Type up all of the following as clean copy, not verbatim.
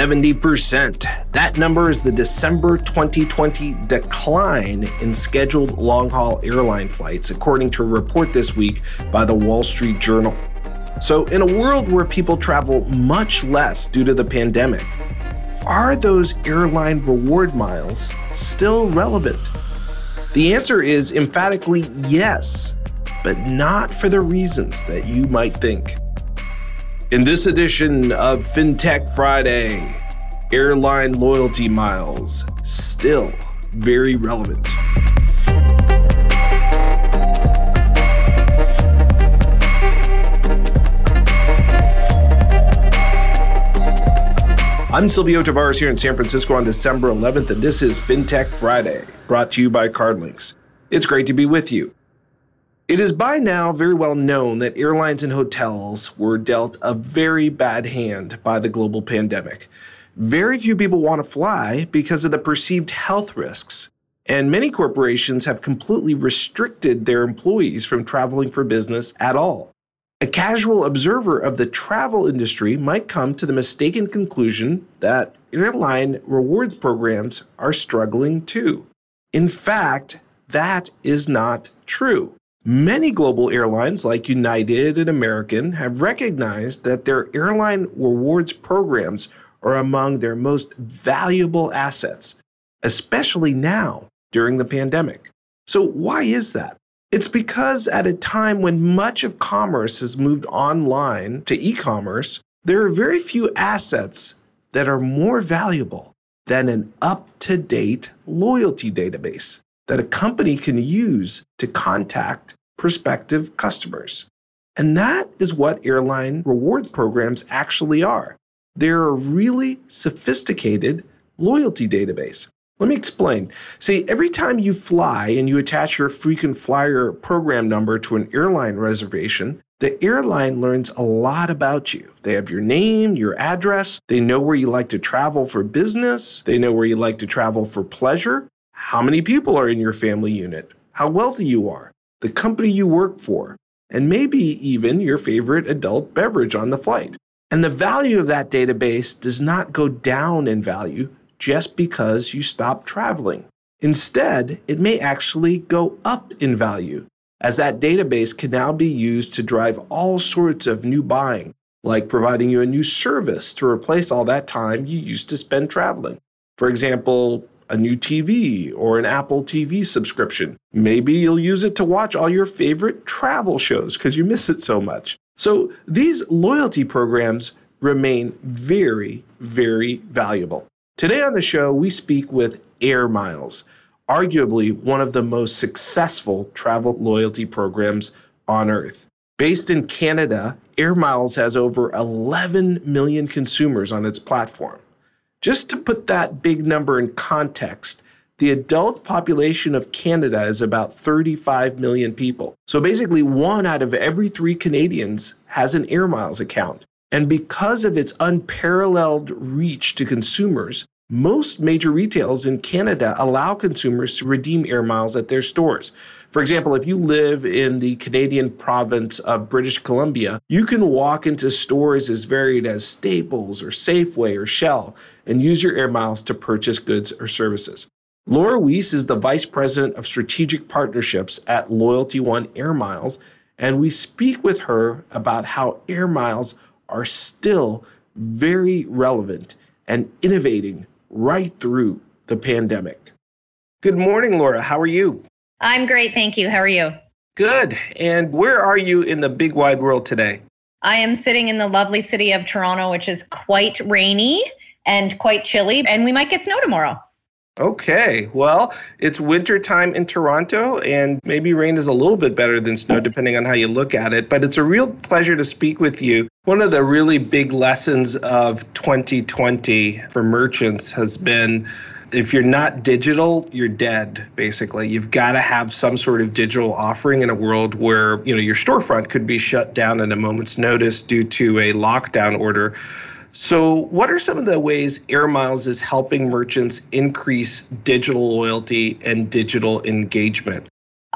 70%. That number is the December 2020 decline in scheduled long-haul airline flights, according to a report this week by the Wall Street Journal. So in a world where people travel much less due to the pandemic, are those airline reward miles still relevant? The answer is emphatically yes, but not for the reasons that you might think. In this edition of FinTech Friday, airline loyalty miles still very relevant. I'm Silvio Tavares here in San Francisco on December 11th, and this is FinTech Friday, brought to you by Cardlinks. It's great to be with you. It is by now very well known that airlines and hotels were dealt a very bad hand by the global pandemic. Very few people want to fly because of the perceived health risks, and many corporations have completely restricted their employees from traveling for business at all. A casual observer of the travel industry might come to the mistaken conclusion that airline rewards programs are struggling too. In fact, that is not true. Many global airlines like United and American have recognized that their airline rewards programs are among their most valuable assets, especially now during the pandemic. So why is that? It's because at a time when much of commerce has moved online to e-commerce, there are very few assets that are more valuable than an up-to-date loyalty database that a company can use to contact prospective customers. And that is what airline rewards programs actually are. They're a really sophisticated loyalty database. Let me explain. See, every time you fly and you attach your frequent flyer program number to an airline reservation, the airline learns a lot about you. They have your name, your address. They know where you like to travel for business. They know where you like to travel for pleasure. How many people are in your family unit, how wealthy you are, the company you work for, and maybe even your favorite adult beverage on the flight. And the value of that database does not go down in value just because you stop traveling. Instead, it may actually go up in value, as that database can now be used to drive all sorts of new buying, like providing you a new service to replace all that time you used to spend traveling. For example, a new TV or an Apple TV subscription. Maybe you'll use it to watch all your favorite travel shows because you miss it so much. So these loyalty programs remain very, very valuable. Today on the show, we speak with Air Miles, arguably one of the most successful travel loyalty programs on earth. Based in Canada, Air Miles has over 11 million consumers on its platform. Just to put that big number in context, the adult population of Canada is about 35 million people. So basically, 1 out of every 3 Canadians has an Air Miles account. And because of its unparalleled reach to consumers, most major retailers in Canada allow consumers to redeem Air Miles at their stores. For example, if you live in the Canadian province of British Columbia, you can walk into stores as varied as Staples or Safeway or Shell and use your Air Miles to purchase goods or services. Laura Weiss is the Vice President of Strategic Partnerships at Loyalty One Air Miles, and we speak with her about how Air Miles are still very relevant and innovating right through the pandemic. Good morning, Laura. How are you? I'm great, thank you. How are you? Good. And where are you in the big wide world today? I am sitting in the lovely city of Toronto, which is quite rainy and quite chilly, and we might get snow tomorrow. Okay. Well, it's winter time in Toronto, and maybe rain is a little bit better than snow, depending on how you look at it. But it's a real pleasure to speak with you. One of the really big lessons of 2020 for merchants has been, if you're not digital, you're dead, basically. You've got to have some sort of digital offering in a world where, your storefront could be shut down at a moment's notice due to a lockdown order. So what are some of the ways Air Miles is helping merchants increase digital loyalty and digital engagement?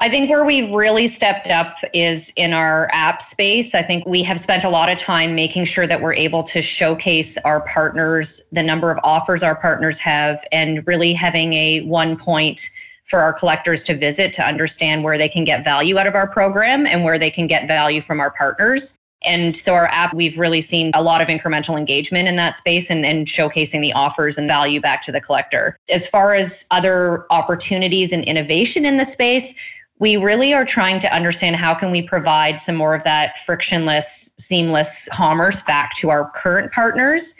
I think where we've really stepped up is in our app space. I think we have spent a lot of time making sure that we're able to showcase our partners, the number of offers our partners have, and really having a one point for our collectors to visit to understand where they can get value out of our program and where they can get value from our partners. And so our app, we've really seen a lot of incremental engagement in that space and showcasing the offers and value back to the collector. As far as other opportunities and innovation in the space, we really are trying to understand how can we provide some more of that frictionless, seamless commerce back to our current partners.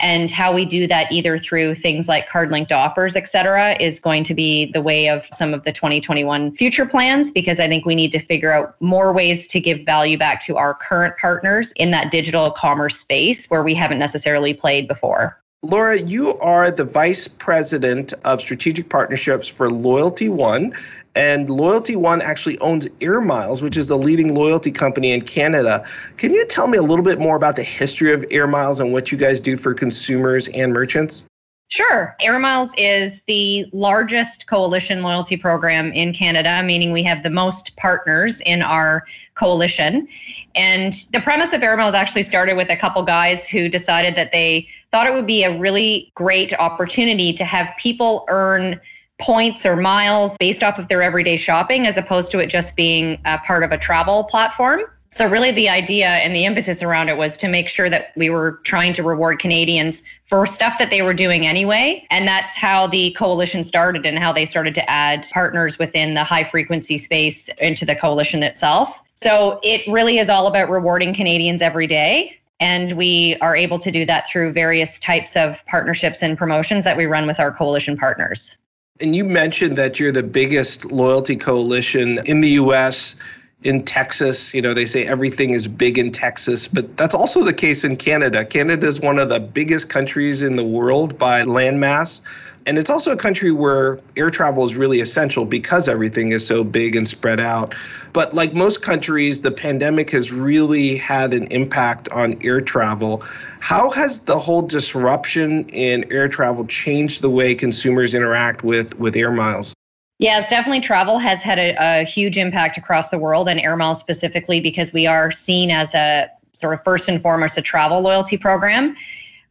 And how we do that either through things like card-linked offers, et cetera, is going to be the way of some of the 2021 future plans, because I think we need to figure out more ways to give value back to our current partners in that digital commerce space where we haven't necessarily played before. Laura, you are the Vice President of Strategic Partnerships for Loyalty One. And Loyalty One actually owns Air Miles, which is the leading loyalty company in Canada. Can you tell me a little bit more about the history of Air Miles and what you guys do for consumers and merchants? Sure. Air Miles is the largest coalition loyalty program in Canada, meaning we have the most partners in our coalition. And the premise of Air Miles actually started with a couple guys who decided that they thought it would be a really great opportunity to have people earn points or miles based off of their everyday shopping, as opposed to it just being a part of a travel platform. So really the idea and the impetus around it was to make sure that we were trying to reward Canadians for stuff that they were doing anyway. And that's how the coalition started and how they started to add partners within the high frequency space into the coalition itself. So it really is all about rewarding Canadians every day. And we are able to do that through various types of partnerships and promotions that we run with our coalition partners. And you mentioned that you're the biggest loyalty coalition in the U.S., in Texas. You know, they say everything is big in Texas, but that's also the case in Canada. Canada is one of the biggest countries in the world by landmass. And it's also a country where air travel is really essential because everything is so big and spread out. But like most countries, the pandemic has really had an impact on air travel. How has the whole disruption in air travel changed the way consumers interact with Air Miles? Yes, definitely travel has had a huge impact across the world, and Air Miles specifically, because we are seen as a sort of first and foremost a travel loyalty program.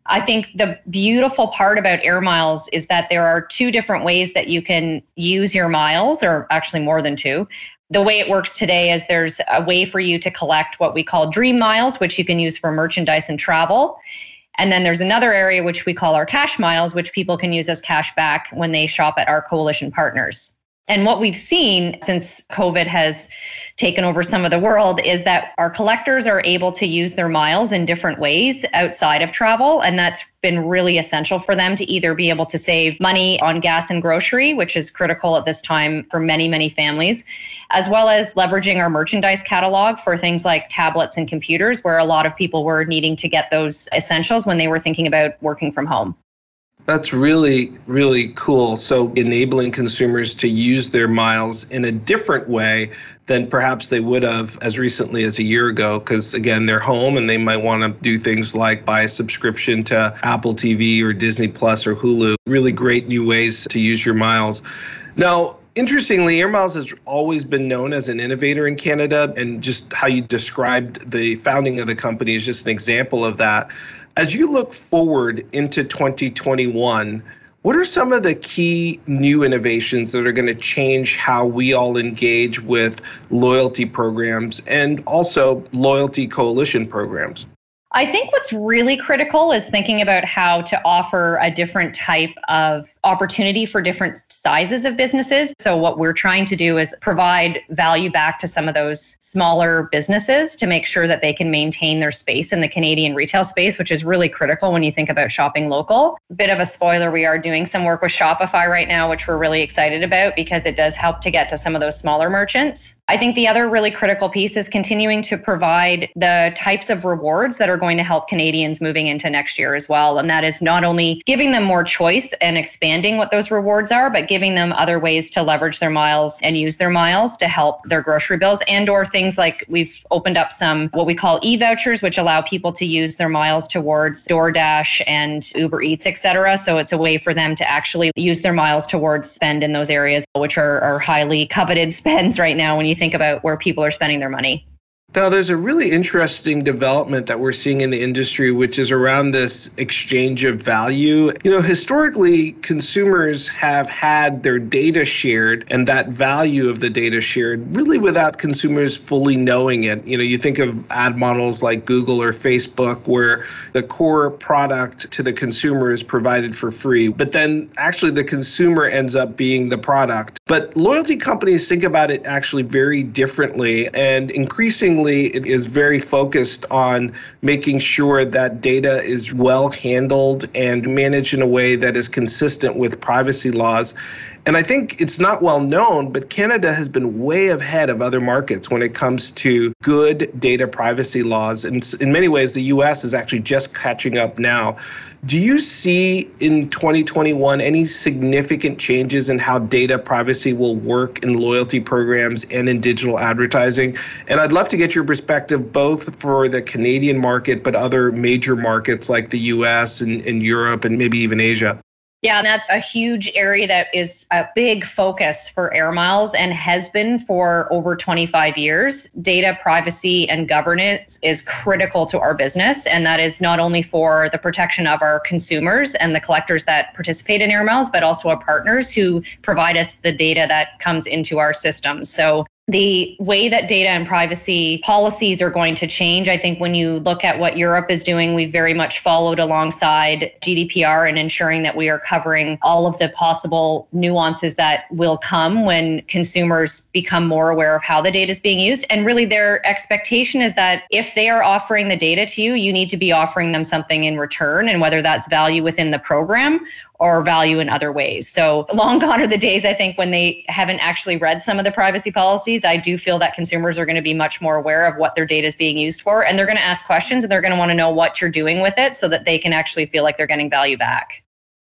I think the beautiful part about Air Miles is that there are two different ways that you can use your miles, or actually more than two. The way it works today is there's a way for you to collect what we call Dream Miles, which you can use for merchandise and travel. And then there's another area which we call our Cash Miles, which people can use as cash back when they shop at our coalition partners. And what we've seen since COVID has taken over some of the world is that our collectors are able to use their miles in different ways outside of travel. And that's been really essential for them to either be able to save money on gas and grocery, which is critical at this time for many, many families, as well as leveraging our merchandise catalog for things like tablets and computers, where a lot of people were needing to get those essentials when they were thinking about working from home. That's really, really cool. So enabling consumers to use their miles in a different way than perhaps they would have as recently as a year ago, because again, they're home and they might want to do things like buy a subscription to Apple TV or Disney Plus or Hulu. Really great new ways to use your miles. Now, interestingly, Air Miles has always been known as an innovator in Canada, and just how you described the founding of the company is just an example of that. As you look forward into 2021, what are some of the key new innovations that are going to change how we all engage with loyalty programs and also loyalty coalition programs? I think what's really critical is thinking about how to offer a different type of opportunity for different sizes of businesses. So what we're trying to do is provide value back to some of those smaller businesses to make sure that they can maintain their space in the Canadian retail space, which is really critical when you think about shopping local. Bit of a spoiler, we are doing some work with Shopify right now, which we're really excited about because it does help to get to some of those smaller merchants. I think the other really critical piece is continuing to provide the types of rewards that are going to help Canadians moving into next year as well. And that is not only giving them more choice and expanding what those rewards are, but giving them other ways to leverage their miles and use their miles to help their grocery bills, and or things like we've opened up some what we call e-vouchers, which allow people to use their miles towards DoorDash and Uber Eats, et cetera. So it's a way for them to actually use their miles towards spend in those areas, which are highly coveted spends right now when you think about where people are spending their money. Now, there's a really interesting development that we're seeing in the industry, which is around this exchange of value. You know, historically, consumers have had their data shared and that value of the data shared really without consumers fully knowing it. You know, you think of ad models like Google or Facebook where the core product to the consumer is provided for free, but then actually the consumer ends up being the product. But loyalty companies think about it actually very differently, and increasingly it is very focused on making sure that data is well handled and managed in a way that is consistent with privacy laws. And I think it's not well known, but Canada has been way ahead of other markets when it comes to good data privacy laws. And in many ways, the US is actually just catching up now. Do you see in 2021 any significant changes in how data privacy will work in loyalty programs and in digital advertising? And I'd love to get your perspective both for the Canadian market, but other major markets like the US and Europe and maybe even Asia. Yeah, and that's a huge area that is a big focus for Air Miles and has been for over 25 years. Data privacy and governance is critical to our business, and that is not only for the protection of our consumers and the collectors that participate in Air Miles, but also our partners who provide us the data that comes into our system. So the way that data and privacy policies are going to change, I think when you look at what Europe is doing, we very much followed alongside GDPR and ensuring that we are covering all of the possible nuances that will come when consumers become more aware of how the data is being used. And really their expectation is that if they are offering the data to you, you need to be offering them something in return, and whether that's value within the program or value in other ways. So long gone are the days, I think, when they haven't actually read some of the privacy policies. I do feel that consumers are going to be much more aware of what their data is being used for, and they're going to ask questions and they're going to want to know what you're doing with it so that they can actually feel like they're getting value back.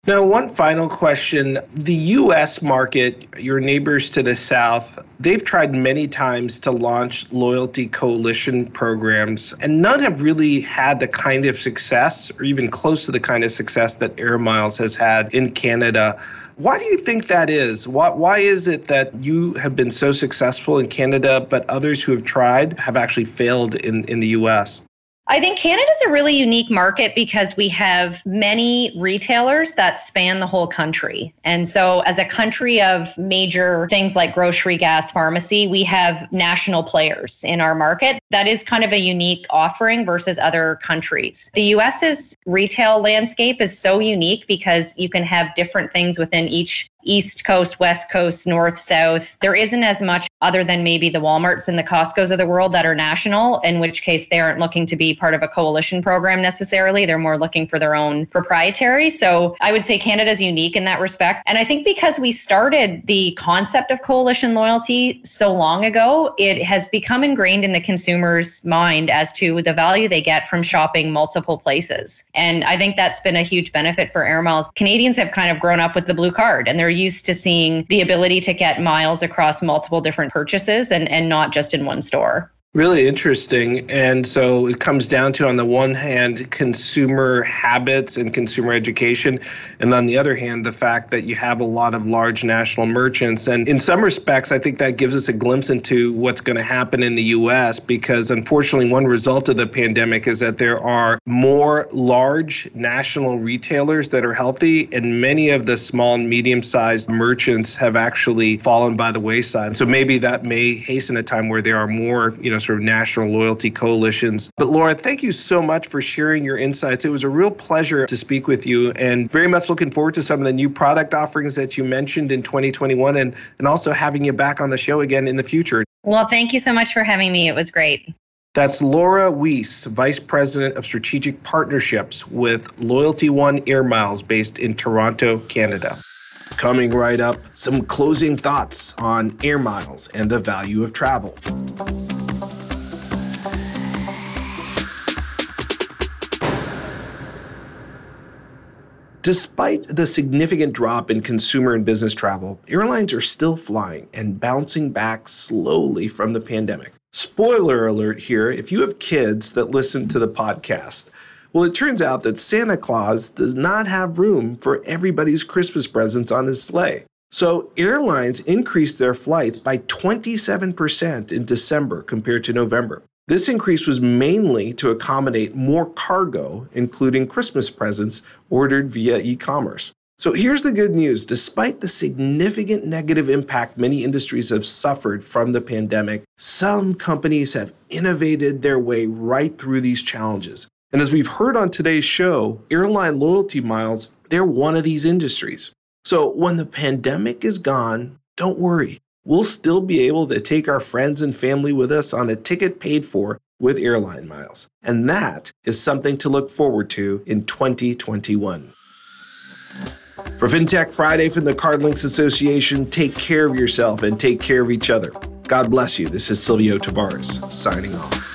Now, one final question. The U.S. market, your neighbors to the south, they've tried many times to launch loyalty coalition programs, and none have really had the kind of success or even close to the kind of success that Air Miles has had in Canada. Why do you think that is? Why is it that you have been so successful in Canada, but others who have tried have actually failed in the U.S.? I think Canada's a really unique market because we have many retailers that span the whole country. And so as a country of major things like grocery, gas, pharmacy, we have national players in our market. That is kind of a unique offering versus other countries. The US's retail landscape is so unique because you can have different things within each East Coast, West Coast, North, South. There isn't as much other than maybe the Walmarts and the Costcos of the world that are national, in which case they aren't looking to be part of a coalition program necessarily. They're more looking for their own proprietary. So I would say Canada's unique in that respect. And I think because we started the concept of coalition loyalty so long ago, it has become ingrained in the consumer's mind as to the value they get from shopping multiple places. And I think that's been a huge benefit for Air Miles. Canadians have kind of grown up with the blue card, and they're used to seeing the ability to get miles across multiple different purchases and not just in one store. Really interesting. And so it comes down to, on the one hand, consumer habits and consumer education. And on the other hand, the fact that you have a lot of large national merchants. And in some respects, I think that gives us a glimpse into what's going to happen in the U.S. because unfortunately, one result of the pandemic is that there are more large national retailers that are healthy, and many of the small and medium-sized merchants have actually fallen by the wayside. So maybe that may hasten a time where there are more, sort of national loyalty coalitions. But Laura, thank you so much for sharing your insights. It was a real pleasure to speak with you, and very much looking forward to some of the new product offerings that you mentioned in 2021 and also having you back on the show again in the future. Well, thank you so much for having me. It was great. That's Laura Weiss, Vice President of Strategic Partnerships with Loyalty One Air Miles based in Toronto, Canada. Coming right up, some closing thoughts on Air Miles and the value of travel. Despite the significant drop in consumer and business travel, airlines are still flying and bouncing back slowly from the pandemic. Spoiler alert here, if you have kids that listen to the podcast, well, it turns out that Santa Claus does not have room for everybody's Christmas presents on his sleigh. So airlines increased their flights by 27% in December compared to November. This increase was mainly to accommodate more cargo, including Christmas presents ordered via e-commerce. So here's the good news. Despite the significant negative impact many industries have suffered from the pandemic, some companies have innovated their way right through these challenges. And as we've heard on today's show, airline loyalty miles, they're one of these industries. So when the pandemic is gone, don't worry. We'll still be able to take our friends and family with us on a ticket paid for with airline miles. And that is something to look forward to in 2021. For FinTech Friday from the Cardlinks Association, take care of yourself and take care of each other. God bless you. This is Silvio Tavares signing off.